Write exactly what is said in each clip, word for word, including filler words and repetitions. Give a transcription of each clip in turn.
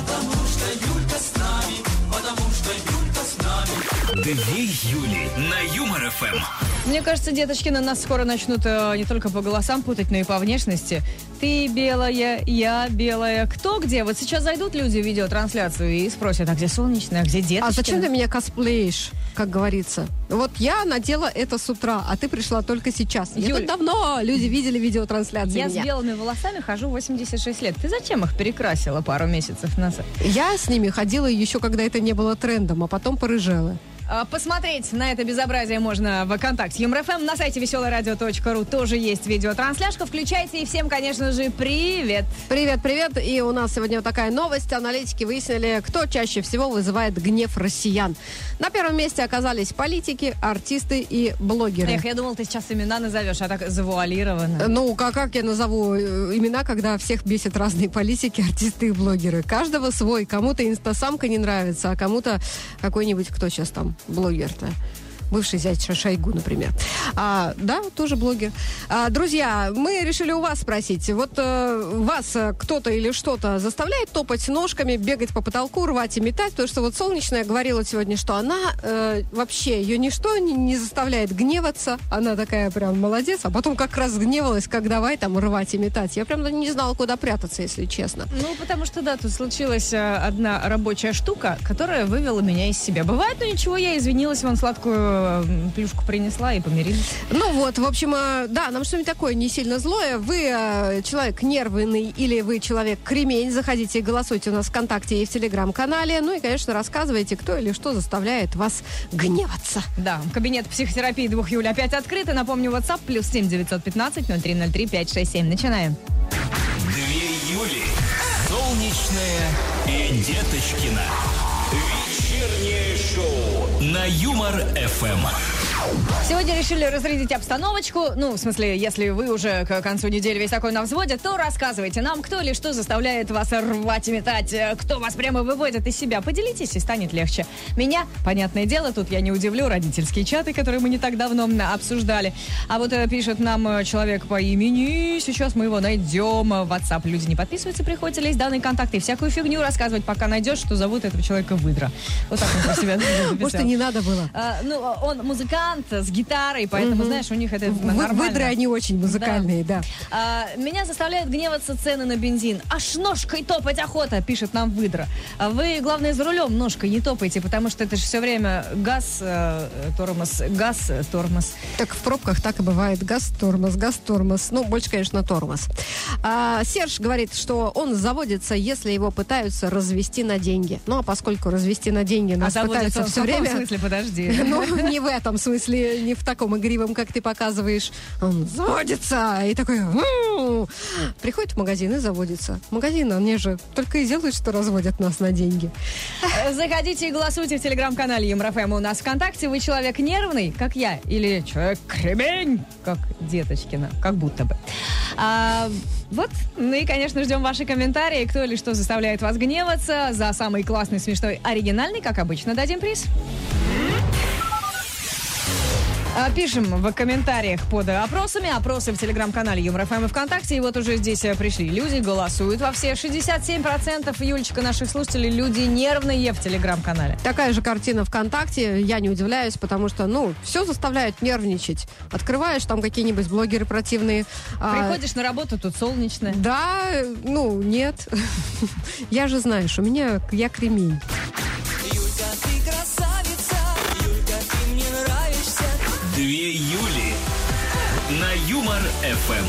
потому что Юлька с нами, потому что Юлька с нами. Две Юли на Юмор ФМ. Мне кажется, деточки на нас скоро начнут не только по голосам путать, но и по внешности. Ты белая, я белая. Кто где? Вот сейчас зайдут люди в видеотрансляцию и спросят, а где Солнечная, а где Деточкина? А зачем ты меня косплеишь, как говорится? Вот я надела это с утра, а ты пришла только сейчас. Юль, я тут давно, люди видели видеотрансляцию я меня. С белыми волосами хожу восемьдесят шесть лет. Ты зачем их перекрасила пару месяцев назад? Я с ними ходила еще, когда это не было трендом, а потом порыжела. Посмотреть на это безобразие можно в ВКонтакте. ЕМРФМ на сайте веселорадио точка ру тоже есть видеотрансляшка. Включайте и всем, конечно же, привет! Привет, привет! И у нас сегодня вот такая новость. Аналитики выяснили, кто чаще всего вызывает гнев россиян. На первом месте оказались политики, артисты и блогеры. Эх, я думал, ты сейчас имена назовешь, а так завуалированно. Ну, как, как я назову имена, когда всех бесят разные политики, артисты и блогеры? Каждого свой. Кому-то инстасамка не нравится, а кому-то какой-нибудь, кто сейчас там? Блогер-то. Бывший зять Шойгу, например. А, да, тоже блогер. А, друзья, мы решили у вас спросить. Вот э, вас кто-то или что-то заставляет топать ножками, бегать по потолку, рвать и метать? Потому что вот Солнечная говорила сегодня, что она э, вообще, ее ничто не, не заставляет гневаться. Она такая прям молодец. А потом как раз гневалась, как давай там рвать и метать. Я прям не знала, куда прятаться, если честно. Ну, потому что, да, тут случилась одна рабочая штука, которая вывела меня из себя. Бывает, но ничего, я извинилась, вон сладкую плюшку принесла и помирились. Ну вот, в общем, да, нам что-нибудь такое не сильно злое. Вы человек нервный или вы человек кремень, заходите и голосуйте у нас в ВКонтакте и в Телеграм-канале. Ну и, конечно, рассказывайте, кто или что заставляет вас гневаться. Да, кабинет психотерапии двух Юль опять открыт. И напомню, WhatsApp плюс семь девятьсот пятнадцать ноль три ноль три пять шесть семь. Начинаем. Две Юли. Солнечная и Деточкина. Вечернее шоу на Юмор ФМ. Сегодня решили разрядить обстановочку. Ну, в смысле, если вы уже к концу недели весь такой на взводе, то рассказывайте нам, кто или что заставляет вас рвать и метать, кто вас прямо выводит из себя. Поделитесь, и станет легче. Меня, понятное дело, тут я не удивлю, родительские чаты, которые мы не так давно обсуждали. А вот пишет нам человек по имени, сейчас мы его найдем. В WhatsApp люди не подписываются, приходят лезть данные контакты, всякую фигню рассказывать, пока найдешь, что зовут этого человека выдра. Вот так он про себя написал. Может, и не надо было. Ну, он музыкант с гитарой, поэтому, угу. знаешь, у них это нормально. Выдры, они очень музыкальные, да. да. А, меня заставляют гневаться цены на бензин. Аж ножкой топать охота, пишет нам выдра. А вы, главное, за рулем ножкой не топайте, потому что это же все время газ, э, тормоз, газ, тормоз. Так в пробках так и бывает. Газ, тормоз, газ, тормоз. Ну, больше, конечно, тормоз. А, Серж говорит, что он заводится, если его пытаются развести на деньги. Ну, а поскольку развести на деньги нас а пытаются все время... А заводится в каком смысле, подожди? Ну, не в этом смысле. Если не в таком игривом, как ты показываешь, он заводится и такой м-м-м". Приходит в магазин и заводится. Магазин, они же только и делают, что разводят нас на деньги. Заходите и голосуйте в телеграм-канале ЕМРФМ у нас ВКонтакте. Вы человек нервный, как я, или человек кремень, как Деточкина, как будто бы. А, вот, ну и, конечно, ждем ваши комментарии. Кто или что заставляет вас гневаться. За самый классный, смешной, оригинальный, как обычно, дадим приз. Пишем в комментариях под опросами. Опросы в телеграм-канале ЮморФМ и ВКонтакте. И вот уже здесь пришли люди, голосуют во все. шестьдесят семь процентов, Юлечка, наших слушателей, люди нервные в телеграм-канале. Такая же картина ВКонтакте. Я не удивляюсь, потому что, ну, все заставляют нервничать. Открываешь там какие-нибудь блогеры противные. Приходишь а... на работу, тут солнечная. Да, ну, нет. Я же, знаешь, у меня, я кремень. Две Юли на Юмор ФМ.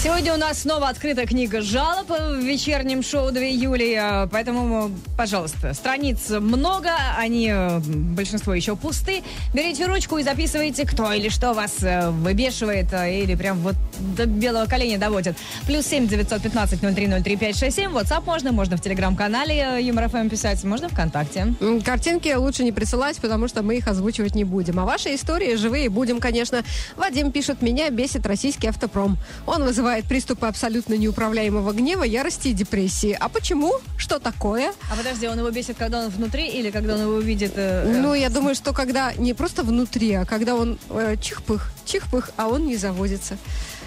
Сегодня у нас снова открыта книга жалоб в вечернем шоу «две Юли», поэтому, пожалуйста, страниц много, они, большинство еще пусты. Берите ручку и записывайте, кто или что вас выбешивает или прям вот до белого коленя доводит. Плюс семь девятьсот пятнадцать ноль три ноль три пять шесть семь. WhatsApp можно, можно в телеграм-канале ЮморФМ писать, можно ВКонтакте. Картинки лучше не присылать, потому что мы их озвучивать не будем. А ваши истории живые будем, конечно. Вадим пишет, меня бесит российский автопром. Он вызывает приступы абсолютно неуправляемого гнева, ярости и депрессии. А почему? Что такое? А подожди, он его бесит, когда он внутри или когда он его видит? Э, э... Ну, я думаю, что когда не просто внутри, а когда он э, чих-пых, чих-пых, а он не заводится.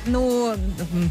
Ну,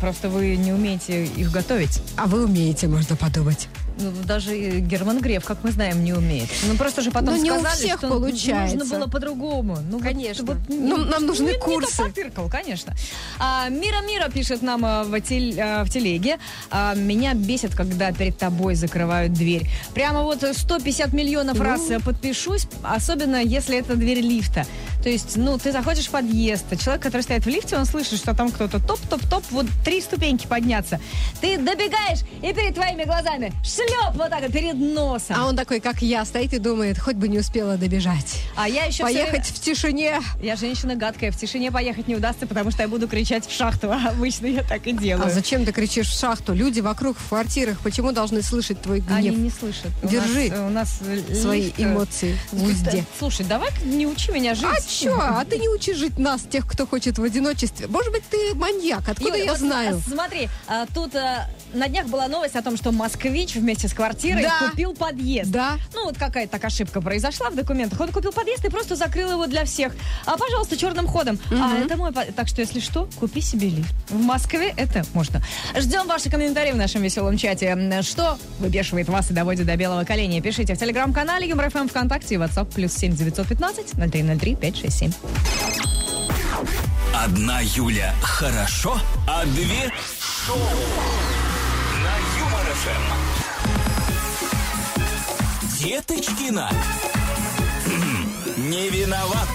просто вы не умеете их готовить. А вы умеете, можно подумать. Ну, даже Герман Греф, как мы знаем, не умеет. Ну, просто же потом ну, сказали, не у всех что получается. Нужно было по-другому. Ну, конечно. Вот, вот, ну, нам нужны не, курсы. Не попыркал, конечно. А, Мира-Мира пишет нам а, в, тель, а, в телеге. А, меня бесит, когда перед тобой закрывают дверь. Прямо вот сто пятьдесят миллионов ну. раз подпишусь, особенно если это дверь лифта. То есть, ну, ты заходишь в подъезд, человек, который стоит в лифте, он слышит, что там кто-то топ-топ-топ, вот три ступеньки подняться. Ты добегаешь, и перед твоими глазами шлеп вот так перед носом. А он такой, как я, стоит и думает, хоть бы не успела добежать. А я еще поехать все... в тишине. Я женщина гадкая, в тишине поехать не удастся, потому что я буду кричать в шахту. А обычно я так и делаю. А зачем ты кричишь в шахту? Люди вокруг в квартирах почему должны слышать твой гнев? Они не слышат. Держи у нас, у нас свои лифт... эмоции в узде. Слушай, давай не учи меня жить. А че? А ты не учи жить нас, тех, кто хочет в одиночестве. Может быть, ты маньяк. Откуда Юль, я вот знаю? Смотри, а, тут а, на днях была новость о том, что москвич вместе с квартирой да. купил подъезд. Да. Ну, вот какая-то так ошибка произошла в документах. Он купил подъезд и просто закрыл его для всех. А, пожалуйста, черным ходом. Угу. А, это мой под... Так что, если что, купи себе лифт. В Москве это можно. Ждем ваши комментарии в нашем веселом чате. Что выбешивает вас и доводит до белого коленя? Пишите в телеграм-канале ЮморФМ, ВКонтакте и WhatsApp плюс семь девятьсот пятнадцать ноль три ноль три пять шесть семь. Одна Юля хорошо, а две шоу на Юмор ФМ. Деточкина не виноват.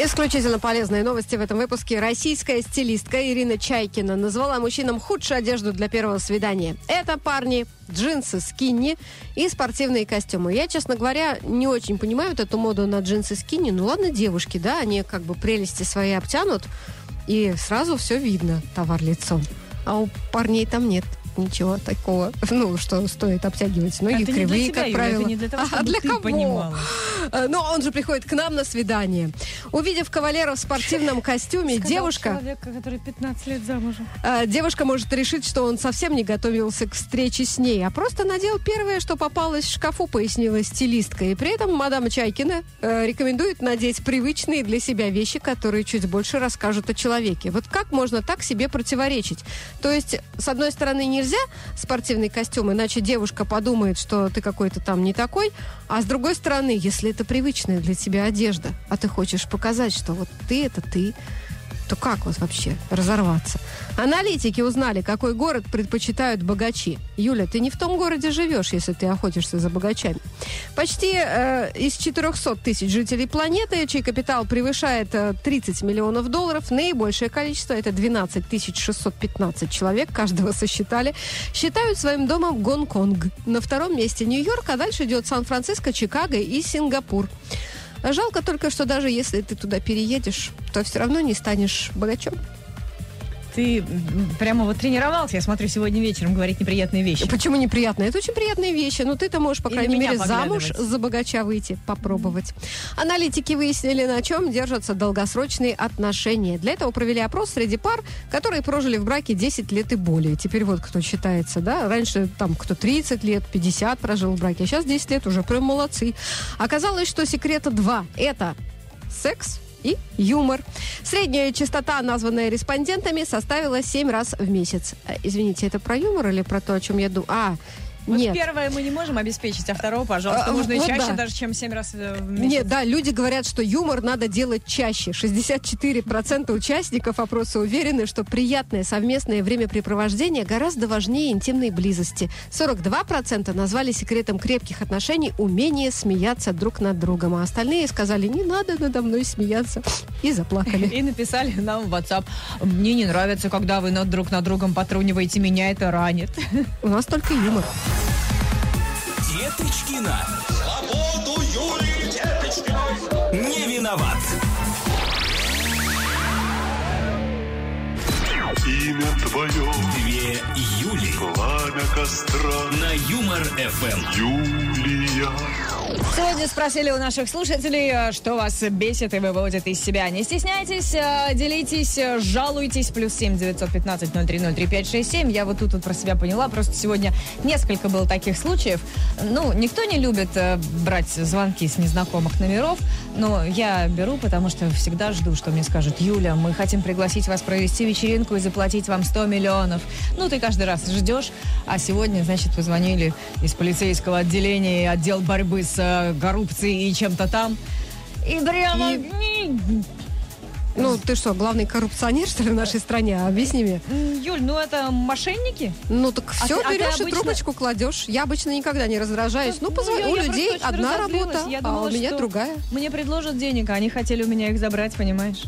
Исключительно полезные новости в этом выпуске. Российская стилистка Ирина Чайкина назвала мужчинам худшую одежду для первого свидания. Это парни, джинсы, скинни и спортивные костюмы. Я, честно говоря, не очень понимаю вот эту моду на джинсы, скинни. Ну ладно, девушки, да, они как бы прелести свои обтянут, и сразу все видно, товар лицом. А у парней там нет ничего такого, ну, что стоит обтягивать ноги, это кривые, не для тебя, как правило. Это не для того, чтобы а для ты кого? Понимала. Но он же приходит к нам на свидание. Увидев кавалера в спортивном костюме, сказал девушка... человека, который пятнадцать лет замужем. Девушка может решить, что он совсем не готовился к встрече с ней, а просто надел первое, что попалось в шкафу, пояснила стилистка. И при этом мадам Чайкина рекомендует надеть привычные для себя вещи, которые чуть больше расскажут о человеке. Вот как можно так себе противоречить? То есть, с одной стороны, нельзя спортивный костюм, иначе девушка подумает, что ты какой-то там не такой. А с другой стороны, если это привычная для тебя одежда, а ты хочешь показать, что вот ты это ты, то как вот вообще разорваться? Аналитики узнали, какой город предпочитают богачи. Юля, ты не в том городе живешь, если ты охотишься за богачами. Почти э, из четырехсот тысяч жителей планеты, чей капитал превышает тридцать миллионов долларов, наибольшее количество, это двенадцать тысяч шестьсот пятнадцать человек, каждого сосчитали, считают своим домом Гонконг. На втором месте Нью-Йорк, а дальше идет Сан-Франциско, Чикаго и Сингапур. Жалко только, что даже если ты туда переедешь, то все равно не станешь богачом. Ты прямо вот тренировался, я смотрю, сегодня вечером говорить неприятные вещи. Почему неприятные? Это очень приятные вещи. Но ты-то можешь, по крайней мере, замуж за богача выйти, попробовать. Аналитики выяснили, на чем держатся долгосрочные отношения. Для этого провели опрос среди пар, которые прожили в браке десять лет и более. Теперь вот кто считается, да? Раньше там кто тридцать лет, пятьдесят прожил в браке, а сейчас десять лет уже прям молодцы. Оказалось, что секрета два. Это секс и юмор. Средняя частота, названная респондентами, составила семь раз в месяц. Извините, это про юмор или про то, о чем я думаю? А, вот нет. Первое мы не можем обеспечить, а второго, пожалуйста, а, можно вот и чаще, да. даже чем семь раз в месяц. Нет, да, люди говорят, что юмор надо делать чаще. шестьдесят четыре процента участников опроса уверены, что приятное совместное времяпрепровождение гораздо важнее интимной близости. сорок два процента назвали секретом крепких отношений умение смеяться друг над другом, а остальные сказали, не надо надо мной смеяться, и заплакали. И написали нам в WhatsApp, мне не нравится, когда вы над друг над другом потруниваете, меня это ранит. У нас только юмор. Деточкина. Свободу Юлии Деточкиной. Не виноват. имя твое. Две Юли. Пламя костра. На Юмор ФМ. Юлия. Сегодня спросили у наших слушателей, что вас бесит и выводит из себя. Не стесняйтесь, делитесь, жалуйтесь. Плюс семь девятьсот пятнадцать ноль три ноль три пять шесть семь. Я вот тут вот про себя поняла. Просто сегодня несколько было таких случаев. Ну, никто не любит брать звонки с незнакомых номеров. Но я беру, потому что всегда жду, что мне скажут: Юля, мы хотим пригласить вас провести вечеринку и заплатить вам сто миллионов. Ну, ты каждый раз ждешь. А сегодня, значит, позвонили из полицейского отделения и отдел борьбы с коррупцией и чем-то там. И прямо... И... Ну, ты что, главный коррупционер, что ли, в нашей стране? Объясни мне. Юль, ну это мошенники. Ну, так все, а берешь а и обычно... трубочку кладешь. Я обычно никогда не раздражаюсь. Ну, ну позвони. У людей одна работа, я думала, а у меня другая. Мне предложат денег, а они хотели у меня их забрать, понимаешь?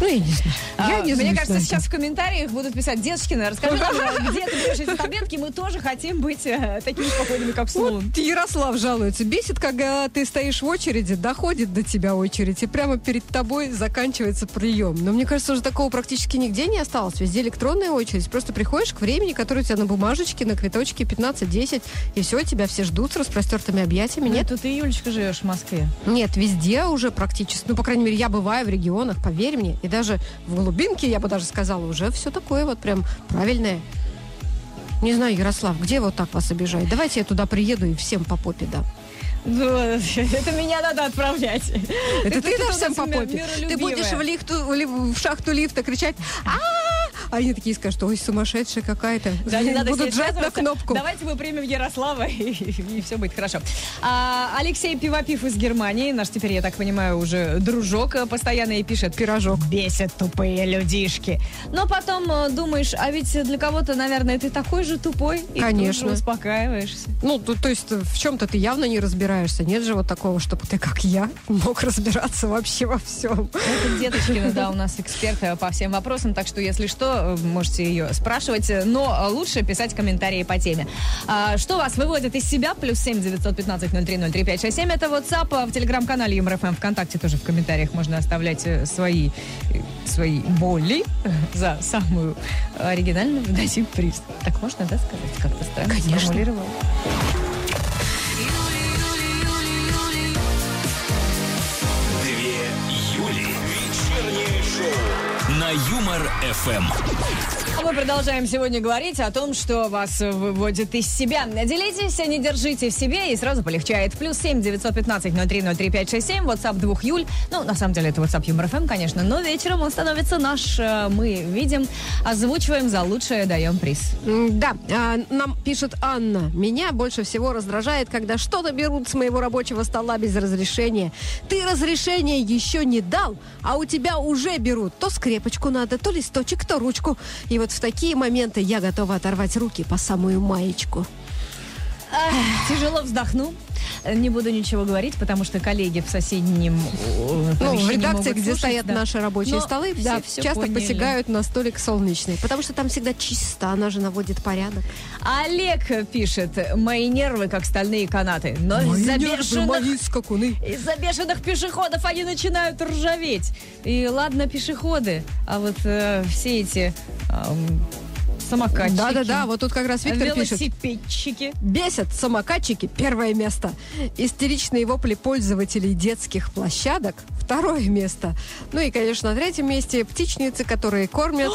Ну, я не знаю. А, я не мне кажется, это. Сейчас в комментариях будут писать: Деточкина, расскажи, где ты берешь эти таблетки, мы тоже хотим быть такими спокойными, как слон. Вот Ярослав жалуется. Бесит, когда ты стоишь в очереди, доходит до тебя очередь, и прямо перед тобой заканчивается прием. Но мне кажется, уже такого практически нигде не осталось. Везде электронная очередь. Просто приходишь к времени, которое у тебя на бумажечке, на квиточке, пятнадцать десять, и все, тебя все ждут с распростертыми объятиями. Нет, тут ты, Юлечка, живешь в Москве. Нет, везде уже практически. Ну, по крайней мере, я бываю в регионах, поверь мне. И даже в глубинке, я бы даже сказала, уже все такое вот прям правильное. Не знаю, Ярослав, где вот так вас обижает? Давайте я туда приеду и всем по попе дам. Это меня надо отправлять. Это ты дашь всем по попе? Ты будешь в лифту, в шахту лифта кричать: а-а-а! А они такие скажут: ой, сумасшедшая какая-то. Да, не надо. Будут жать на кнопку. Давайте мы примем Ярослава, и, и, и все будет хорошо. А, Алексей Пивопив из Германии, наш теперь, я так понимаю, уже дружок постоянно, и пишет: пирожок. Бесят тупые людишки. Но потом думаешь, а ведь для кого-то, наверное, ты такой же тупой. И конечно. Успокаиваешься. Ну, то, то есть в чем-то ты явно не разбираешься. Нет же вот такого, чтобы ты, как я, мог разбираться вообще во всем. Это Деточкина, да, у нас эксперта по всем вопросам, так что, если что, можете ее спрашивать, но лучше писать комментарии по теме. А, что вас выводит из себя? Плюс семь девятьсот пятнадцать ноль три ноль три пять шесть семь. Это WhatsApp. В телеграм-канале ЕМРФМ, ВКонтакте тоже в комментариях можно оставлять свои, свои боли за самую оригинальную. Дадим приз. Так можно, да, сказать? Как-то странно. Конечно. Сформулировала. Две Юли. Вечернее шоу. На Юмор ФМ. Мы продолжаем сегодня говорить о том, что вас выводит из себя. Делитесь, не держите в себе, и сразу полегчает. Плюс семь девятьсот пятнадцать ноль три ноль три пять шесть семь. WhatsApp двух Юль. Ну, на самом деле, это WhatsApp Юмор ФМ, конечно. Но вечером он становится наш. Мы видим, озвучиваем, за лучшее даем приз. Да, нам пишет Анна. Меня больше всего раздражает, когда что-то берут с моего рабочего стола без разрешения. Ты разрешение еще не дал, а у тебя уже берут. То скрепы надо, то листочек, то ручку. И вот в такие моменты я готова оторвать руки по самую маечку. Эх, тяжело вздохну. Не буду ничего говорить, потому что коллеги в соседнем... Ну, в редакции, где слушать, стоят да. наши рабочие Но столы, все, да, все часто поняли. Посягают на столик солнечный, потому что там всегда чисто, она же наводит порядок. Олег пишет: мои нервы, как стальные канаты. Но из-за бешеных... из-за бешеных пешеходов они начинают ржаветь. И ладно, пешеходы, а вот э, все эти... Э, самокатчики. Да-да-да, вот тут как раз Виктор пишет. Велосипедчики. Бесят самокатчики, первое место. Истеричные вопли пользователей детских площадок, второе место. Ну и, конечно, на третьем месте птичницы, которые кормят,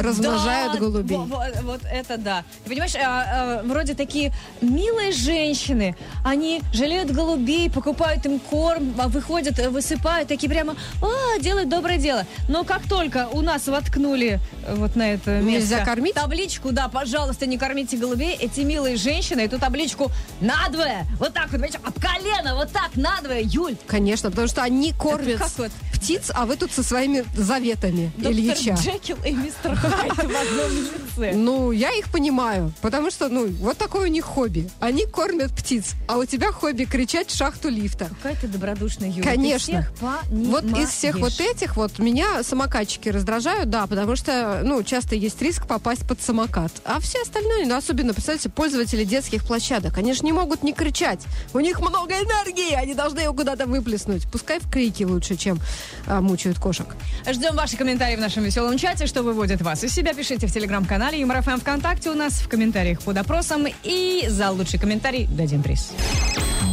размножают да! голубей. Вот, вот это да. Ты понимаешь, а, а, вроде такие милые женщины, они жалеют голубей, покупают им корм, выходят, высыпают, такие прямо а, делают доброе дело. Но как только у нас воткнули вот на это место... Нельзя кормить? Табличку, да, пожалуйста, не кормите голубей. Эти милые женщины эту табличку надвое, вот так вот, об колено, вот так, надвое, Юль. Конечно, потому что они кормят вот птиц, а вы тут со своими заветами, доктор Ильича. Доктор Джекил и мистер Хайд в одном лице. Ну, я их понимаю, потому что, ну, вот такое у них хобби. Они кормят птиц, а у тебя хобби кричать в шахту лифта. Какая ты добродушная, Юля. Конечно. Вот из всех вот этих вот меня самокатчики раздражают, да, потому что, ну, часто есть риск попасть под самокат. А все остальные, ну, особенно, представляете, пользователи детских площадок, они же не могут не кричать. У них много энергии, они должны ее куда-то выплеснуть. Пускай в крики лучше, чем мучают кошек. Ждем ваши комментарии в нашем веселом чате. Что выводит вас из себя, пишите в телеграм-канале ЕМРФМ, ВКонтакте у нас, в комментариях под опросом. И за лучший комментарий дадим приз.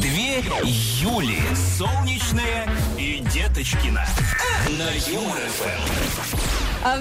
Две Юли, Солнечная и Деточкина на ЕМРФМ.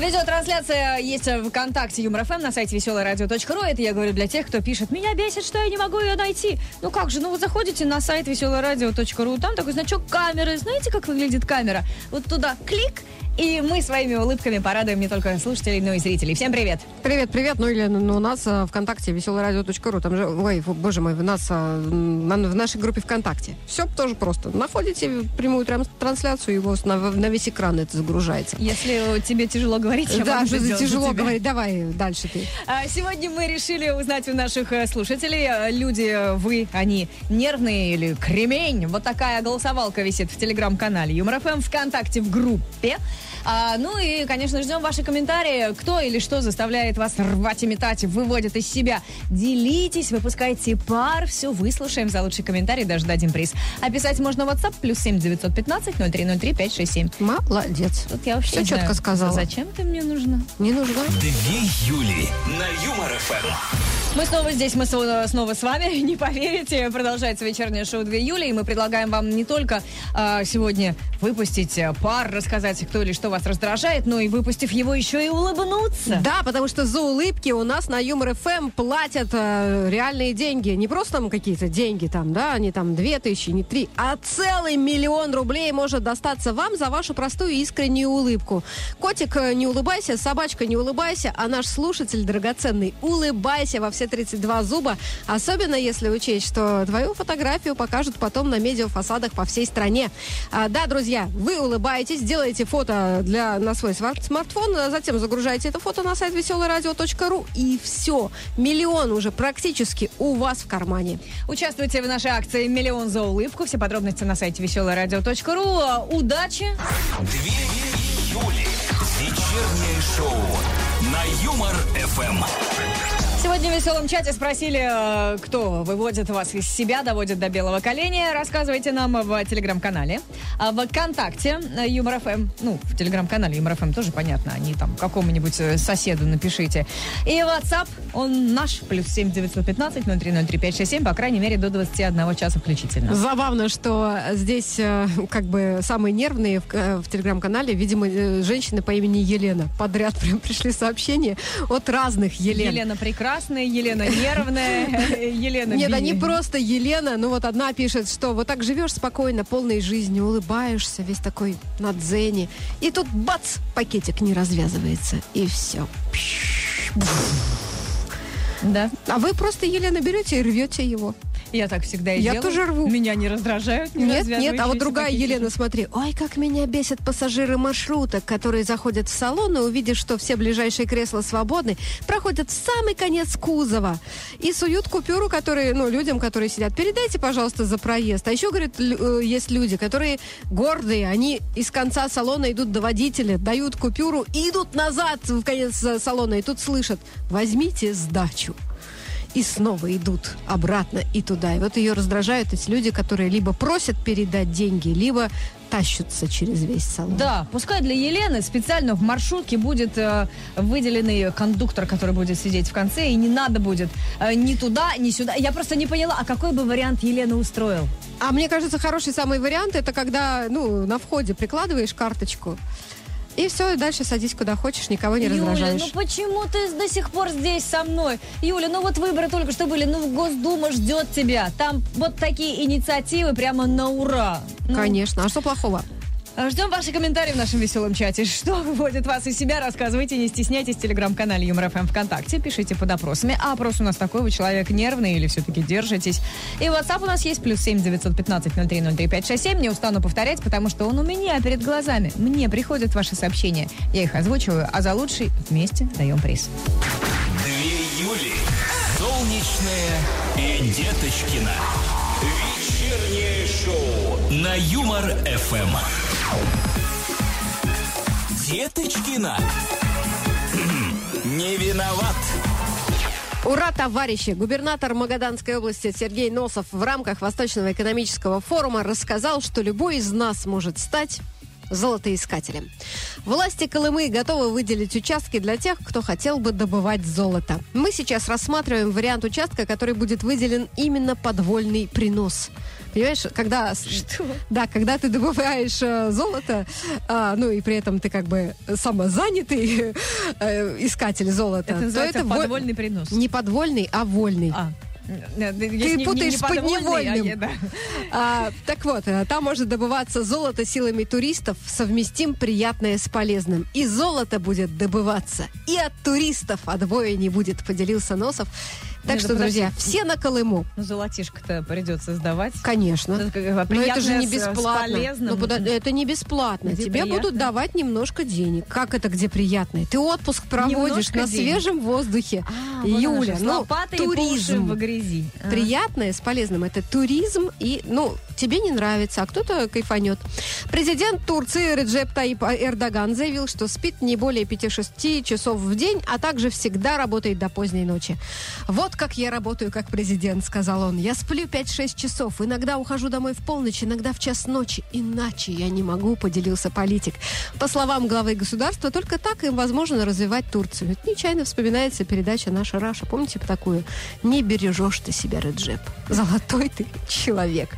Видеотрансляция есть в ВКонтакте Юмор ФМ на сайте веселорадио точка ру. Это я говорю для тех, кто пишет: меня бесит, что я не могу ее найти. Ну как же, ну вы заходите на сайт веселорадио точка ру, там такой значок камеры. Знаете, как выглядит камера? Вот туда клик, и мы своими улыбками порадуем не только слушателей, но и зрителей. Всем привет! Привет, привет! Ну или ну, у нас ВКонтакте веселорадио точка ру. Там же, ой, боже мой, у нас в нашей группе ВКонтакте. Все тоже просто. Находите прямую трансляцию, его на, на весь экран это загружается. Если тебе тяжело говорить, я да, уже тяжело говорить. Давай дальше ты. Сегодня мы решили узнать у наших слушателей, люди, вы, они нервные или кремень? Вот такая голосовалка висит в телеграм-канале ЮморФМ, ВКонтакте в группе. А, ну и, конечно, ждем ваши комментарии. Кто или что заставляет вас рвать и метать, выводит из себя? Делитесь, выпускайте пар. Все выслушаем, за лучший комментарий даже дадим приз. А писать можно в WhatsApp плюс семь девятьсот пятнадцать ноль три ноль три пять шесть семь. Молодец. Тут я вообще все четко знаю, сказала. Зачем ты мне нужна? Не нужна. Две Юли на Юмор-ФМ. Мы снова здесь, мы снова с вами, не поверите, продолжается вечернее шоу «две Юли», и мы предлагаем вам не только а, сегодня выпустить пар, рассказать, кто или что вас раздражает, но и, выпустив его, еще и улыбнуться. Да, потому что за улыбки у нас на Юмор-ФМ платят а, реальные деньги. Не просто там какие-то деньги, там, да, не там две тысячи, не три, а целый миллион рублей может достаться вам за вашу простую искреннюю улыбку. Котик, не улыбайся, собачка, не улыбайся, а наш слушатель драгоценный, улыбайся во все тридцать два зуба, особенно если учесть, что твою фотографию покажут потом на медиафасадах по всей стране. А, да, друзья, вы улыбаетесь, делаете фото для, на свой смартфон, а затем загружаете это фото на сайт веселорадио точка ру, и все. Миллион уже практически у вас в кармане. Участвуйте в нашей акции «Миллион за улыбку». Все подробности на сайте веселорадио точка ру. Удачи! две Юли. Вечернее шоу на Юмор-ФМ. Сегодня в веселом чате спросили, кто выводит вас из себя, доводит до белого коленя. Рассказывайте нам в телеграм-канале, в ВКонтакте Юмор-ФМ. Ну, в телеграм-канале Юмор-ФМ тоже понятно, а не там какому-нибудь соседу напишите. И WhatsApp, он наш, плюс семь девятьсот пятнадцать ноль три ноль три пять шесть семь, по крайней мере, до двадцати одного часа включительно. Забавно, что здесь как бы самые нервные в, в телеграм-канале, видимо, женщины по имени Елена. Подряд прям пришли сообщения от разных Елен. Елена прекрасная. Елена нервная, Елена... Нет, да не просто Елена, ну вот одна пишет, что вот так живешь спокойно, полной жизнью, улыбаешься, весь такой на дзене, и тут бац, пакетик не развязывается, и все. Да. А вы просто, Елена, берете и рвете его. Я так всегда и я делаю. Я тоже рву. Меня не раздражают, не Нет, нет, а вот другая пакетики. Елена, смотри. Ой, как меня бесят пассажиры маршруток, которые заходят в салон и, увидев, что все ближайшие кресла свободны, проходят в самый конец кузова и суют купюру, которые, ну, людям, которые сидят. Передайте, пожалуйста, за проезд. А еще, говорят, есть люди, которые гордые, они из конца салона идут до водителя, дают купюру и идут назад в конец салона, и тут слышат: возьмите сдачу. И снова идут обратно и туда. И вот ее раздражают эти люди, которые либо просят передать деньги, либо тащатся через весь салон. Да, пускай для Елены специально в маршрутке будет э, выделенный кондуктор, который будет сидеть в конце, и не надо будет э, ни туда, ни сюда. Я просто не поняла, а какой бы вариант Елена устроил? А мне кажется, хороший самый вариант, это когда, ну, на входе прикладываешь карточку, и все, и дальше садись куда хочешь, никого не Юля, раздражаешь. Юля, ну почему ты до сих пор здесь со мной? Юля, ну вот выборы только что были, ну Госдума ждет тебя. Там вот такие инициативы прямо на ура. Ну. Конечно, а что плохого? Ждем ваши комментарии в нашем веселом чате. Что выводит вас из себя, рассказывайте, не стесняйтесь. В телеграм-канале Юмор-ФМ, ВКонтакте пишите под опросами. А опрос у нас такой: вы человек нервный или все-таки держитесь? И WhatsApp у нас есть плюс семь девятьсот пятнадцать ноль три ноль три пять шесть семь. Не устану повторять, потому что он у меня перед глазами. Мне приходят ваши сообщения, я их озвучиваю, а за лучший вместе даем приз. Две Юли, Солнечная и Деточкина. Вечернее шоу на Юмор-ФМ. Деточкина не виноват. Ура, товарищи! Губернатор Магаданской области Сергей Носов в рамках Восточного экономического форума рассказал, что любой из нас может стать золотоискателям. Власти Колымы готовы выделить участки для тех, кто хотел бы добывать золото. Мы сейчас рассматриваем вариант участка, который будет выделен именно под вольный принос. Понимаешь, когда, да, когда ты добываешь э, золото, э, ну и при этом ты как бы самозанятый э, искатель золота. Это называется то это подвольный вол... принос. Не подвольный, а вольный. А. Ты не, путаешь не, не с подневольным. А я, да. а, так вот, там может добываться золото силами туристов, совместим приятное с полезным. И золото будет добываться, и от туристов отбоя не будет, поделился Носов. Так Нет, что, да, друзья, все на Колыму. Ну, золотишко-то придется сдавать. Конечно. Это, но это же не бесплатно. Ну, куда... Это не бесплатно. Где тебе приятно? Будут давать немножко денег. Как это где приятно? Ты отпуск проводишь немножко на денег. Свежем воздухе. А, Юля, ну, туризм. По грязи. А. Приятное с полезным. Это туризм и, ну, тебе не нравится, а кто-то кайфанет. Президент Турции Реджеп Тайип Эрдоган заявил, что спит не более пяти-шести часов в день, а также всегда работает до поздней ночи. Вот как я работаю как президент, сказал он. Я сплю пять-шесть часов, иногда ухожу домой в полночь, иногда в час ночи. Иначе я не могу, поделился политик. По словам главы государства, только так им возможно развивать Турцию. Ведь нечаянно вспоминается передача «Наша Раша». Помните такую? Не бережешь ты себя, Реджеп. Золотой ты человек.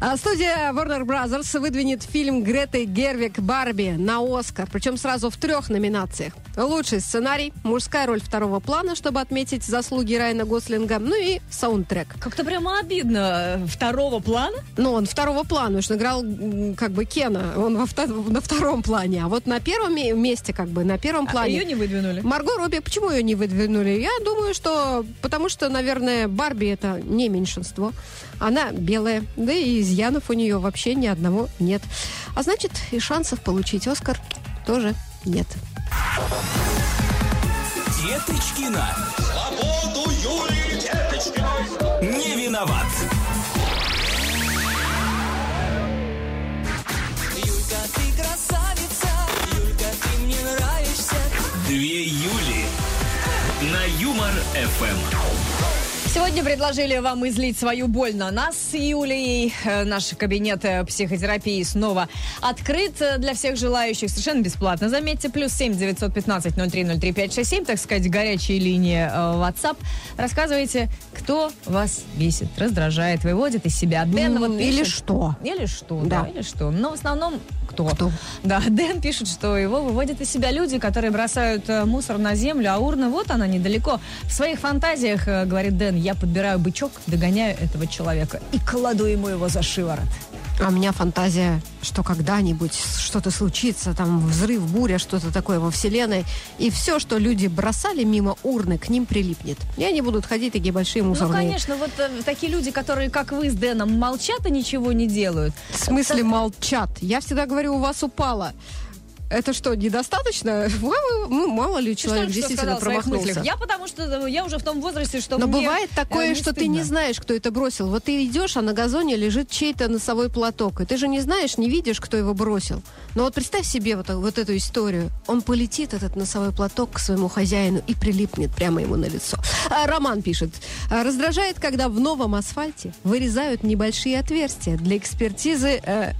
А студия Warner Brothers выдвинет фильм Греты Гервик «Барби» на «Оскар». Причем сразу в трех номинациях. Лучший сценарий, мужская роль второго плана, чтобы отметить заслуги Райана Гослинга, ну и саундтрек. Как-то прямо обидно. Второго плана? Ну, он второго плана, потому что играл как бы Кена. Он во втор... на втором плане. А вот на первом месте, как бы, на первом плане. А ее не выдвинули? Марго Робби, почему ее не выдвинули? Я думаю, что потому что, наверное, Барби это не меньшинство. Она белая, да и изъянов у нее вообще ни одного нет. А значит, и шансов получить «Оскар» тоже нет. Деточкина. Свободу Юлии Деточкиной. Не виноват. Юлька, ты красавица. Юлька, ты мне нравишься. Две Юли на Юмор эф эм. Сегодня предложили вам излить свою боль на нас с Юлей. Наш кабинет психотерапии снова открыт для всех желающих. Совершенно бесплатно, заметьте. Плюс семь девятьсот пятнадцать ноль три ноль три пять шесть семь. Так сказать, горячие линии WhatsApp. Рассказывайте, кто вас бесит, раздражает, выводит из себя. Дэн вот пишет, или что. Или что, да. да, или что. Но в основном... Кто? Кто? Да, Дэн пишет, что его выводят из себя люди, которые бросают мусор на землю, а урна вот она недалеко. В своих фантазиях, говорит Дэн, я подбираю бычок, догоняю этого человека и кладу ему его за шиворот. А у меня фантазия, что когда-нибудь что-то случится, там взрыв, буря, что-то такое во вселенной, и все, что люди бросали мимо урны, к ним прилипнет. И они будут ходить такие большие мусорные. Ну, конечно, вот э, такие люди, которые, как вы с Дэном, молчат и ничего не делают. В смысле молчат? Я всегда говорю, у вас упало. Это что, недостаточно? Ну, мало ли, человек действительно промахнулся. Я потому что я уже в том возрасте, что мне не стыдно. Но бывает такое, что ты не знаешь, кто это бросил. Вот ты идешь, а на газоне лежит чей-то носовой платок. И ты же не знаешь, не видишь, кто его бросил. Но вот представь себе вот, вот эту историю. Он полетит, этот носовой платок, к своему хозяину и прилипнет прямо ему на лицо. А Роман пишет. Раздражает, когда в новом асфальте вырезают небольшие отверстия для экспертизы... Э,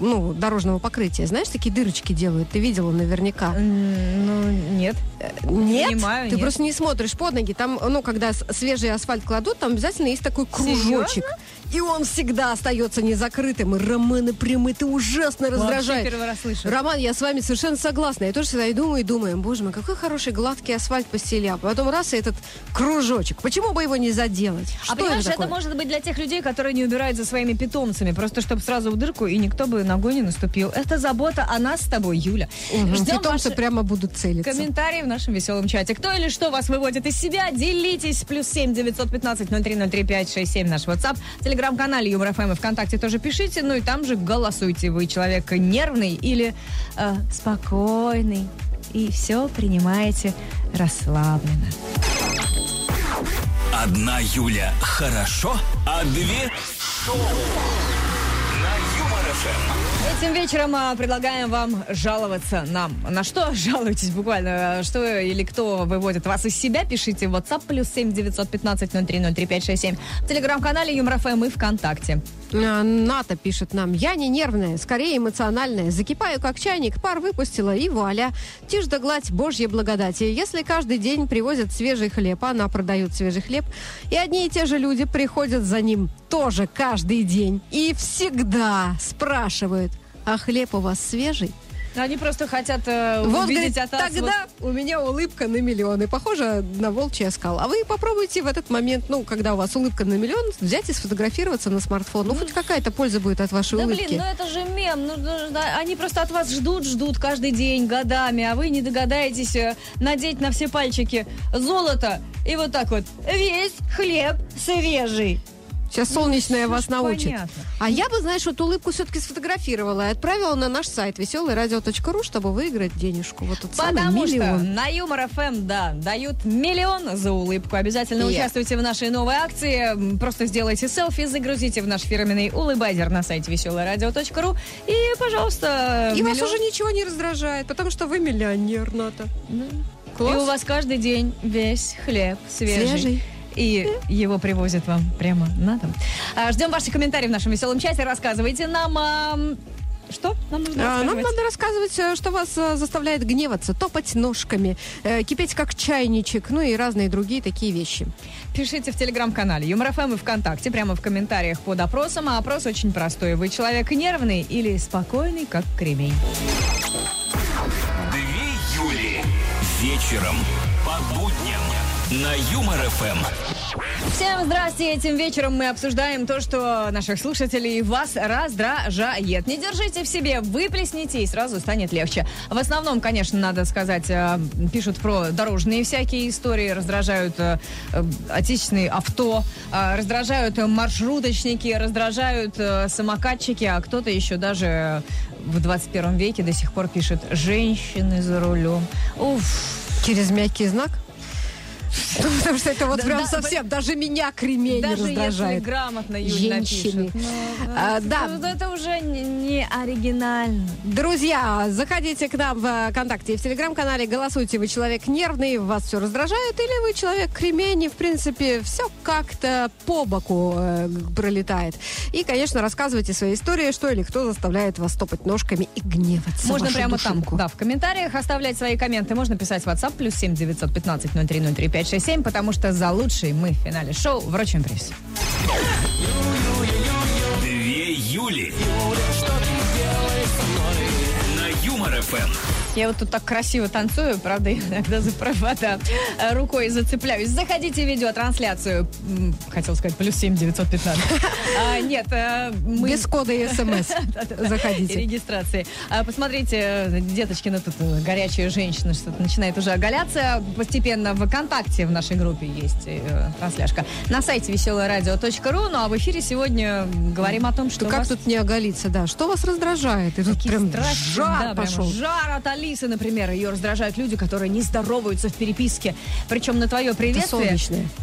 ну, дорожного покрытия. Знаешь, такие дырочки делают? Ты видела наверняка. Ну, нет. Нет? Понимаю, ты нет. Просто не смотришь под ноги. Там, ну, когда свежий асфальт кладут, там обязательно есть такой кружочек. Серьезно? И он всегда остается незакрытым. И Романа прямы, ты ужасно раздражает. Вообще первый раз слышу. Роман, я с вами совершенно согласна. Я тоже всегда и думаю, и думаю, боже мой, какой хороший гладкий асфальт постеля. А потом раз, и этот кружочек. Почему бы его не заделать? А что понимаешь, это, это может быть для тех людей, которые не убирают за своими питомцами. Просто чтобы сразу в дырку, и никто бы ногой не наступил. Это забота о нас с тобой, Юля. Угу. Ждем ваши прямо будут целиться. Комментарии в нашем веселом чате. Кто или что вас выводит из себя? Делитесь. Плюс семь девятьсот пятнадцать ноль три ноль три пять шесть семь наш WhatsApp. В телеграм-канале Юмор эф эм и ВКонтакте тоже пишите. Ну и там же голосуйте. Вы человек нервный или э, спокойный. И все принимаете расслабленно. Одна Юля хорошо, а две шоу. Этим вечером предлагаем вам жаловаться нам. На что жалуетесь буквально? Что или кто выводит вас из себя? Пишите в WhatsApp плюс семь девятьсот пятнадцать ноль три ноль три пять шесть семь. В телеграм-канале Юмор эф эм и ВКонтакте. Ната пишет нам: я не нервная, скорее эмоциональная. Закипаю, как чайник, пар выпустила, и вуаля. Тишь да гладь, божья благодать. И если каждый день привозят свежий хлеб, а она продает свежий хлеб, и одни и те же люди приходят за ним тоже каждый день и всегда спрашивают: а хлеб у вас свежий? Они просто хотят э, вот, увидеть говорит, от нас... Тогда вот... у меня улыбка на миллион, и похоже на волчий оскал. А вы попробуйте в этот момент, ну, когда у вас улыбка на миллион, взять и сфотографироваться на смартфон. Ну, ну хоть какая-то польза будет от вашей да, улыбки. Да, блин, ну это же мем. Ну, они просто от вас ждут, ждут каждый день, годами, а вы не догадаетесь надеть на все пальчики золото. И вот так вот. Весь хлеб свежий. Сейчас солнечная ну, вас научит. Понятно. А я бы, знаешь, вот улыбку все-таки сфотографировала и отправила на наш сайт веселорадио точка ру, чтобы выиграть денежку. Вот тут Потому что миллион. На Юмор ФМ, да, дают миллион за улыбку. Обязательно yeah. участвуйте в нашей новой акции. Просто сделайте селфи, загрузите в наш фирменный улыбайзер на сайте веселорадио точка ру. И, пожалуйста, И миллион. Вас уже ничего не раздражает, потому что вы миллионер, Ната. Mm. Класс. И у вас каждый день весь хлеб свежий. свежий. И его привозят вам прямо на дом. Ждем ваши комментарии в нашем веселом чате. Рассказывайте нам... А... Что нам нужно рассказывать? Нам надо рассказывать, что вас заставляет гневаться, топать ножками, кипеть как чайничек, ну и разные другие такие вещи. Пишите в телеграм-канале Юмор ФМ и ВКонтакте, прямо в комментариях под опросом. А опрос очень простой. Вы человек нервный или спокойный, как кремень? Две Юли. Вечером. По будням. На Юмор ФМ. Всем здрасте! Этим вечером мы обсуждаем то, что наших слушателей вас раздражает. Не держите в себе, выплесните, и сразу станет легче. В основном, конечно, надо сказать, пишут про дорожные всякие истории, раздражают отечественные авто, раздражают маршруточники, раздражают самокатчики, а кто-то еще даже в двадцать первом веке до сих пор пишет «женщины за рулем». Уф. Через мягкий знак? Ну, потому что это вот да, прям да, совсем да, даже меня кремень даже не раздражает. Даже если грамотно Юль напишет. Но, а, да. Это, это уже не, не оригинально. Друзья, заходите к нам в ВКонтакте и в телеграм-канале. Голосуйте, вы человек нервный, вас все раздражает, или вы человек кремень, и в принципе все как-то по боку э, пролетает. И, конечно, рассказывайте свои истории, что или кто заставляет вас топать ножками и гневаться. Можно прямо душинку. Там, да, в комментариях оставлять свои комменты. Можно писать в WhatsApp плюс семь девятьсот пятнадцать ноль три ноль три пять. пять шесть семь, потому что за лучший мы в финале шоу вручим приз. Две Юли. На Юмор ФМ. Я вот тут так красиво танцую, правда, иногда за провода рукой зацепляюсь. Заходите в видеотрансляцию. Хотел сказать, плюс семь девятьсот пятнадцать. А, нет, мы... Без кода и смс. Заходите. И регистрации. А, посмотрите, деточкина тут горячая женщина что-то начинает уже оголяться. Постепенно в ВКонтакте в нашей группе есть э, трансляшка. На сайте веселорадио точка ру. Ну а в эфире сегодня говорим о том, что... Как вас... тут не оголиться, да. Что вас раздражает? И тут прям страшные, жар да, пошел. Прямо жар от Али. Например, ее раздражают люди, которые не здороваются в переписке. Причем на твое приветствие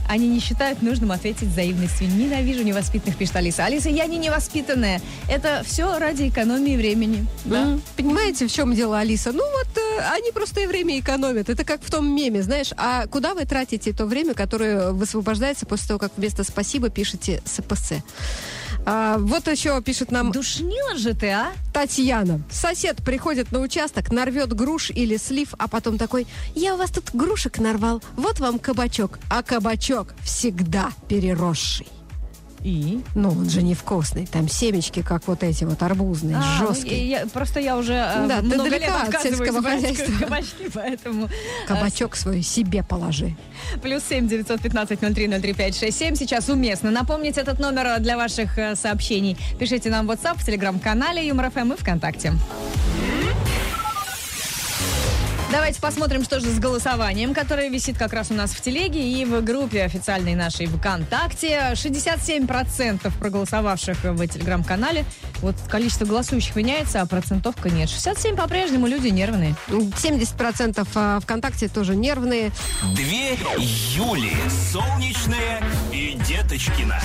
они не считают нужным ответить взаимностью. Ненавижу невоспитанных, пишет Алиса. Алиса, я не невоспитанная. Это все ради экономии времени. Да? Понимаете, в чем дело, Алиса? Ну вот, э, они просто и время экономят. Это как в том меме, знаешь. А куда вы тратите то время, которое высвобождается после того, как вместо «спасибо» пишете «эс пэ эс»? А, вот еще пишет нам... Душнила же ты, а? Татьяна. Сосед приходит на участок, нарвет груш или слив, а потом такой: я у вас тут грушек нарвал, вот вам кабачок. А кабачок всегда переросший. И? Ну, он же невкусный. Там семечки, как вот эти вот арбузные, а, жесткие. Я, просто я уже э, да, много лет отказываюсь брать кабачки, поэтому... Кабачок свой себе положи. Плюс семь девятьсот пятнадцать ноль три ноль три пять шесть семь. Сейчас уместно напомнить этот номер для ваших сообщений. Пишите нам в WhatsApp, в телеграм-канале Юмор ФМ и ВКонтакте. Давайте посмотрим, что же с голосованием, которое висит как раз у нас в телеге и в группе официальной нашей ВКонтакте. шестьдесят семь процентов проголосовавших в телеграм-канале. Вот количество голосующих меняется, а процентовка нет. шестьдесят семь по-прежнему люди нервные. семьдесят процентов ВКонтакте тоже нервные. Две Юли. Солнечная и Деточкина.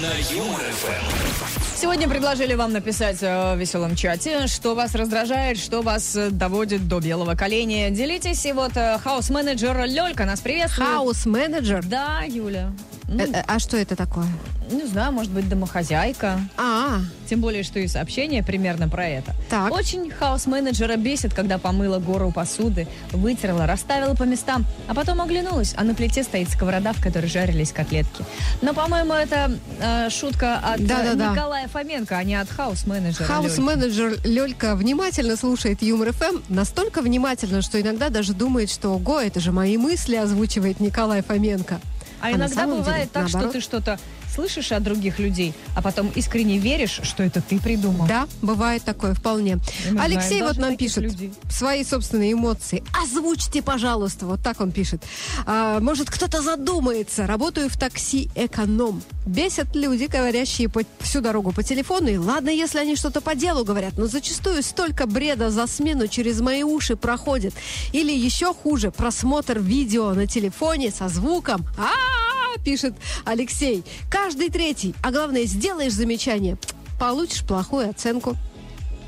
На Юмор ФМ. Сегодня предложили вам написать в веселом чате, что вас раздражает, что вас доводит до белого коленя. Делитесь, и вот хаус-менеджер Лёлька нас приветствует. Хаус-менеджер? Да, Юля. А, а что это такое? Не знаю, может быть, домохозяйка. А-а. Тем более, что и сообщение примерно про это. Так. Очень хаус-менеджера бесит, когда помыла гору посуды, вытерла, расставила по местам, а потом оглянулась, а на плите стоит сковорода, в которой жарились котлетки. Но, по-моему, это э, шутка от Да-да-да. Николая Фоменко, а не от хаус-менеджера. Хаус-менеджер Лёлька внимательно слушает Юмор ФМ, настолько внимательно, что иногда даже думает, что ого, это же мои мысли озвучивает Николай Фоменко. А, а иногда бывает деле, так, наоборот. Что ты что-то слышишь от других людей, а потом искренне веришь, что это ты придумал. Да, бывает такое вполне. Мы Алексей знаем, вот нам пишет людей. Свои собственные эмоции. Озвучьте, пожалуйста. Вот так он пишет. А, может, кто-то задумается. Работаю в такси эконом. Бесят люди, говорящие по, всю дорогу по телефону. И ладно, если они что-то по делу говорят, но зачастую столько бреда за смену через мои уши проходит. Или еще хуже, просмотр видео на телефоне со звуком. А-а-а, пишет Алексей. Каждый третий. А главное, сделаешь замечание, получишь плохую оценку.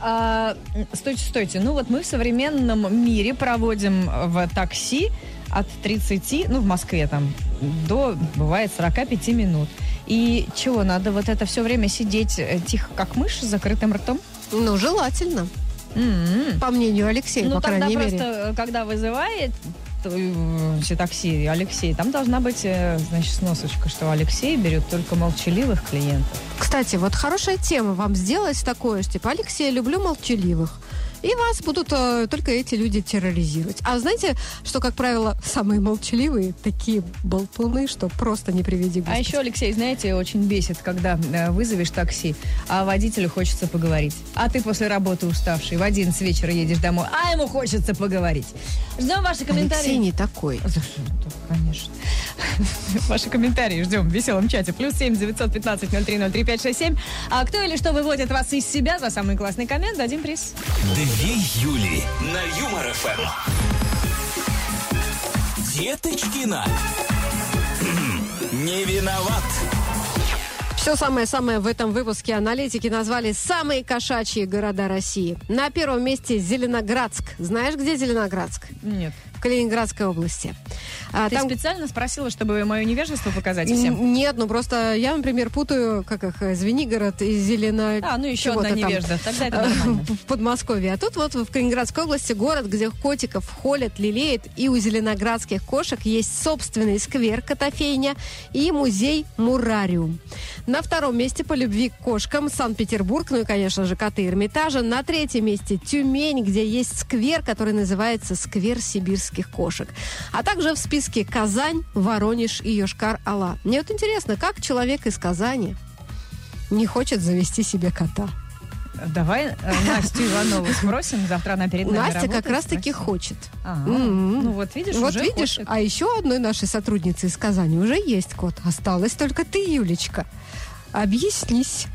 А, стойте, стойте. Ну вот мы в современном мире проводим в такси от тридцати, ну в Москве там, до, бывает, сорока пяти минут. И чего, надо вот это все время сидеть тихо, как мышь, с закрытым ртом? Ну, желательно. Mm-hmm. По мнению Алексея, ну, по крайней мере. Ну, тогда просто, когда вызывает... такси, Алексей, там должна быть, значит, сносочка, что Алексей берет только молчаливых клиентов. Кстати, вот хорошая тема вам сделать такое, что типа, Алексей, люблю молчаливых. И вас будут э, только эти люди терроризировать. А знаете, что, как правило, самые молчаливые такие болтуны, что просто не приведи Господи. А еще, Алексей, знаете, очень бесит, когда э, вызовешь такси, а водителю хочется поговорить. А ты после работы уставший в одиннадцать вечера едешь домой, а ему хочется поговорить. Ждем ваши комментарии. Алексей не такой. Конечно. Ваши комментарии ждем в веселом чате. Плюс семь девятьсот пятнадцать ноль три ноль три пять шесть семь. А кто или что выводит вас из себя, за самый классный коммент дадим приз. Две Юли на Юмор ФМ. Деточкина. Не виноват. Все самое-самое в этом выпуске аналитики назвали самые кошачьи города России. На первом месте Зеленоградск. Знаешь, где Зеленоградск? Нет. В Калининградской области. А, Ты там... специально спросила, чтобы мое невежество показать всем? Нет, ну просто я, например, путаю, как их, Звенигород и Зелено... А, ну еще одна невежда, там. Тогда это нормально. В Подмосковье. А тут вот в Калининградской области город, где котиков холят, лелеют, и у зеленоградских кошек есть собственный сквер Котофейня и музей Мурариум. На втором месте по любви к кошкам Санкт-Петербург, ну и, конечно же, коты Эрмитажа. На третьем месте Тюмень, где есть сквер, который называется Сквер Сибирский. Кошек. А также в списке Казань, Воронеж и Йошкар-Ола. Мне вот интересно, как человек из Казани не хочет завести себе кота? Давай Настю Иванову спросим, завтра она перед нами Настя работает, как раз-таки хочет. А-а-а. М-м-м. Ну вот видишь, вот уже видишь. А еще одной нашей сотрудницы из Казани уже есть кот. Осталась только ты, Юлечка. Объяснись.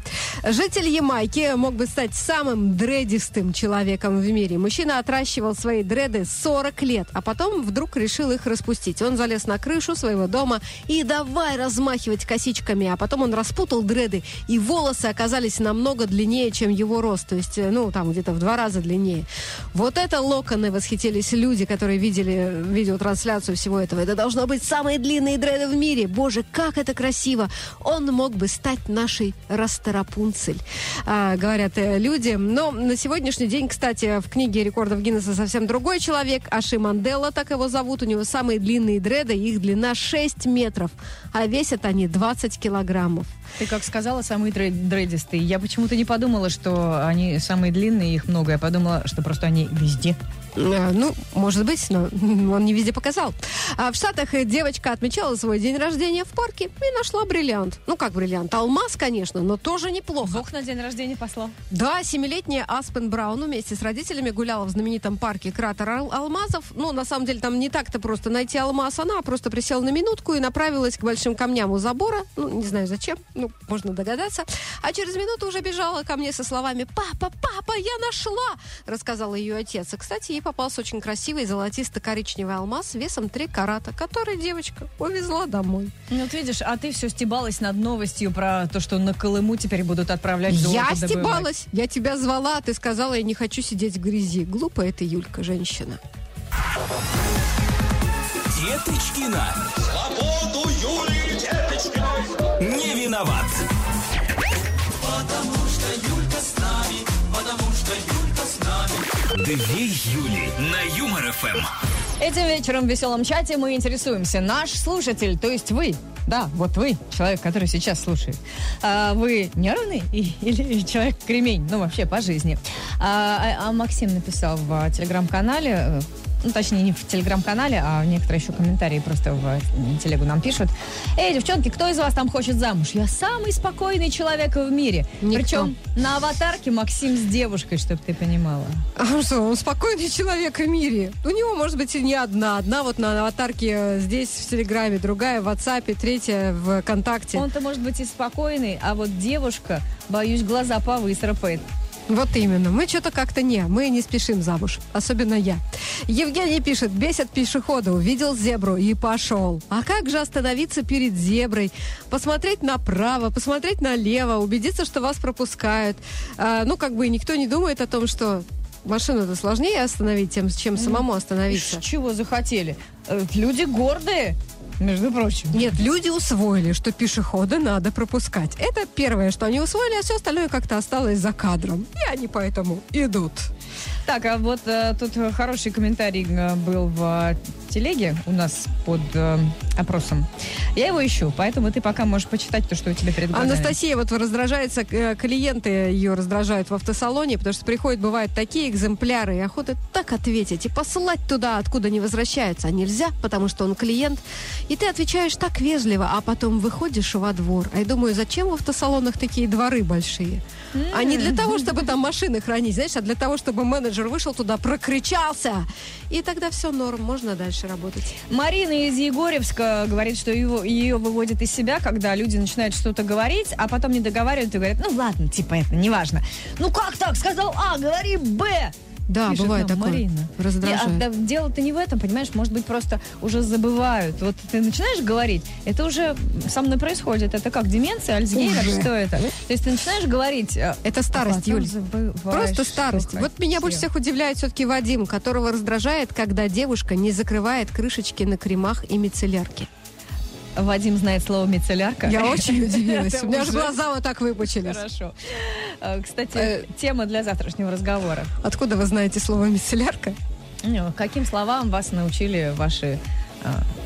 Житель Ямайки мог бы стать самым дредистым человеком в мире. Мужчина отращивал свои дреды сорок лет, а потом вдруг решил их распустить. Он залез на крышу своего дома и давай размахивать косичками, а потом он распутал дреды, и волосы оказались намного длиннее, чем его рост. То есть, ну, там где-то в два раза длиннее. Вот это локоны восхитились люди, которые видели видеотрансляцию всего этого. Это должно быть самые длинные дреды в мире. Боже, как это красиво! Он мог бы стать нашей Растарапунцель, говорят люди. Но на сегодняшний день, кстати, в книге рекордов Гиннесса совсем другой человек. Аши Манделла, так его зовут. У него самые длинные дреды. Их длина шесть метров. А весят они двадцать килограммов. Ты как сказала, самые дредистые. Я почему-то не подумала, что они самые длинные, их много. Я подумала, что просто они везде. Ну, может быть, но он не везде показал. А в Штатах девочка отмечала свой день рождения в парке и нашла бриллиант. Ну, как бриллиант? Алмаз, конечно, но тоже неплохо. Бог на день рождения послал. Да, семилетняя Аспен Браун вместе с родителями гуляла в знаменитом парке Кратер Алмазов. Ну, на самом деле, там не так-то просто найти алмаз. Она просто присела на минутку и направилась к большим камням у забора. Ну, не знаю зачем, ну, можно догадаться. А через минуту уже бежала ко мне со словами «Папа, папа, я нашла!» рассказал ее отец. И, кстати, попался очень красивый золотисто-коричневый алмаз весом три карата, который девочка увезла домой. Ну, вот видишь, а ты все стебалась над новостью про то, что на Колыму теперь будут отправлять золото. Я стебалась! Добывать. Я тебя звала, а ты сказала, я не хочу сидеть в грязи. Глупая эта Юлька, женщина. Деточкина! Свободу Юлии Деточкина! Две Юли на Юмор ФМ. Этим вечером в веселом чате мы интересуемся. Наш слушатель, то есть вы, да, вот вы, человек, который сейчас слушает, а вы нервный или человек-кремень? Ну, вообще, по жизни. А, а Максим написал в телеграм-канале... Ну, точнее, не в телеграм-канале, а некоторые еще комментарии просто в телегу нам пишут. Эй, девчонки, кто из вас там хочет замуж? Я самый спокойный человек в мире. Никто. Причем на аватарке Максим с девушкой, чтобы ты понимала. А что, он спокойный человек в мире? У него, может быть, и не одна. Одна вот на аватарке здесь, в телеграме, другая в WhatsApp, третья в ВКонтакте. Он-то, может быть, и спокойный, а вот девушка, боюсь, глаза повысрапает. Вот именно. Мы что-то как-то не. Мы не спешим замуж. Особенно я. Евгений пишет. Бесит пешехода. Увидел зебру и пошел. А как же остановиться перед зеброй? Посмотреть направо, посмотреть налево, убедиться, что вас пропускают. А, ну, как бы никто не думает о том, что машину-то сложнее остановить, чем самому остановиться. Чего захотели? Люди гордые. Между прочим. Нет, люди усвоили, что пешехода надо пропускать. Это первое, что они усвоили, а все остальное как-то осталось за кадром. И они поэтому идут. Так, а вот э, тут хороший комментарий э, был в э, телеге у нас под э, опросом. Я его ищу, поэтому ты пока можешь почитать то, что у тебя перед глазами. Анастасия вот раздражается, э, клиенты ее раздражают в автосалоне, потому что приходят, бывают такие экземпляры, и охота так ответить, и посылать туда, откуда не возвращаются. А нельзя, потому что он клиент. И ты отвечаешь так вежливо, а потом выходишь во двор. А я думаю, зачем в автосалонах такие дворы большие? Mm-hmm. А не для того, чтобы там машины хранить, знаешь, а для того, чтобы менеджер вышел туда, прокричался. И тогда все норм, можно дальше работать. Марина из Егорьевска говорит, что его, ее выводит из себя, когда люди начинают что-то говорить, а потом не договаривают и говорят, ну ладно, типа это не важно. Ну как так? Сказал А, говори Б. Да, пишет, бывает ну, такое. Марина. Раздражает. Не, а, да, дело-то не в этом, понимаешь, может быть, просто уже забывают. Вот ты начинаешь говорить, это уже со мной происходит. Это как деменция, Альцгеймер, что это? То есть ты начинаешь говорить... Это старость, Юль. Просто старость. Вот меня больше всех удивляет все-таки Вадим, которого раздражает, когда девушка не закрывает крышечки на кремах и мицеллярке. Вадим знает слово мицеллярка. Я очень удивилась. У меня же глаза вот так выпучились. Хорошо. Кстати, тема для завтрашнего разговора. Откуда вы знаете слово мицеллярка? Каким словам вас научили ваши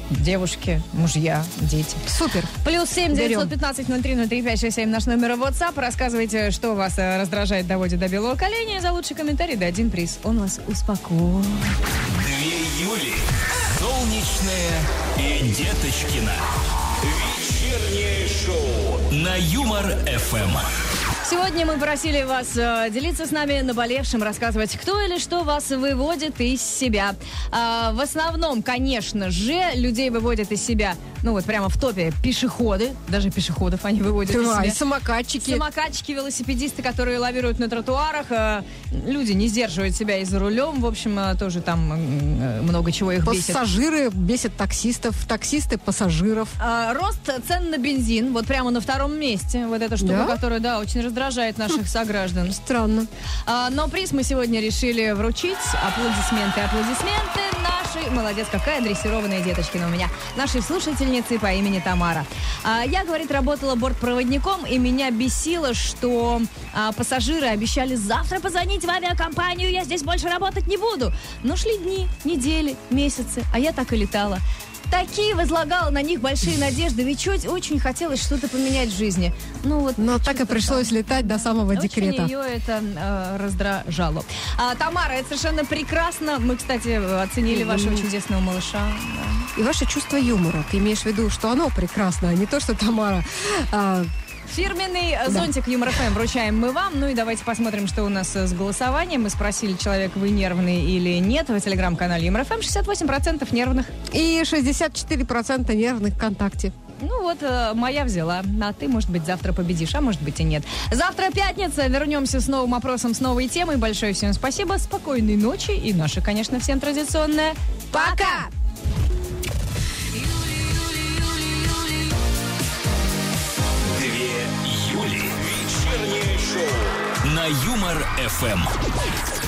девушки, мужья, дети? Супер. Плюс семь девятьсот пятнадцать ноль три ноль три пять шесть семь наш номер WhatsApp. Рассказывайте, что вас раздражает, доводит до белого коленя. За лучший комментарий дадим приз. Он вас успокоит. две Юли. Солнечная и Деточкина. Вечернее шоу на Юмор-ФМ. Сегодня мы просили вас делиться с нами наболевшим, рассказывать, кто или что вас выводит из себя. А, в основном, конечно же, людей выводят из себя, ну вот прямо в топе, пешеходы. Даже пешеходов они выводят да, из себя. И самокатчики. Самокатчики, велосипедисты, которые лавируют на тротуарах. А, люди не сдерживают себя и за рулем. В общем, а, тоже там а, много чего их бесит. Пассажиры бесят таксистов, таксисты пассажиров. А, рост цен на бензин, вот прямо на втором месте. Вот эта штука, да? которая, да, очень раздражает. Раздражает наших сограждан. Странно. А, но приз мы сегодня решили вручить. Аплодисменты, аплодисменты нашей... Молодец, какая дрессированная Деточкина у меня. Нашей слушательницы по имени Тамара. А, я, говорит, работала бортпроводником, и меня бесило, что а, пассажиры обещали завтра позвонить в авиакомпанию, я здесь больше работать не буду. Но шли дни, недели, месяцы, а я так и летала. Такие возлагала на них большие надежды, ведь чуть очень хотелось что-то поменять в жизни. Ну, вот, но так и пришлось там летать до самого очень декрета. Очень ее это э, раздражало. А, Тамара, это совершенно прекрасно. Мы, кстати, оценили mm-hmm. вашего чудесного малыша. Да. И ваше чувство юмора. Ты имеешь в виду, что оно прекрасно, а не то, что Тамара... А... Фирменный да. зонтик Юмор ФМ вручаем мы вам. Ну и давайте посмотрим, что у нас с голосованием. Мы спросили, человек вы нервный или нет. В телеграм-канале Юмор ФМ шестьдесят восемь процентов нервных. И шестьдесят четыре процента нервных ВКонтакте. Ну вот, моя взяла. А ты, может быть, завтра победишь, а может быть и нет. Завтра пятница. Вернемся с новым опросом, с новой темой. Большое всем спасибо. Спокойной ночи. И наша, конечно, всем традиционная. Пока! Вечернее шоу на Юмор ФМ.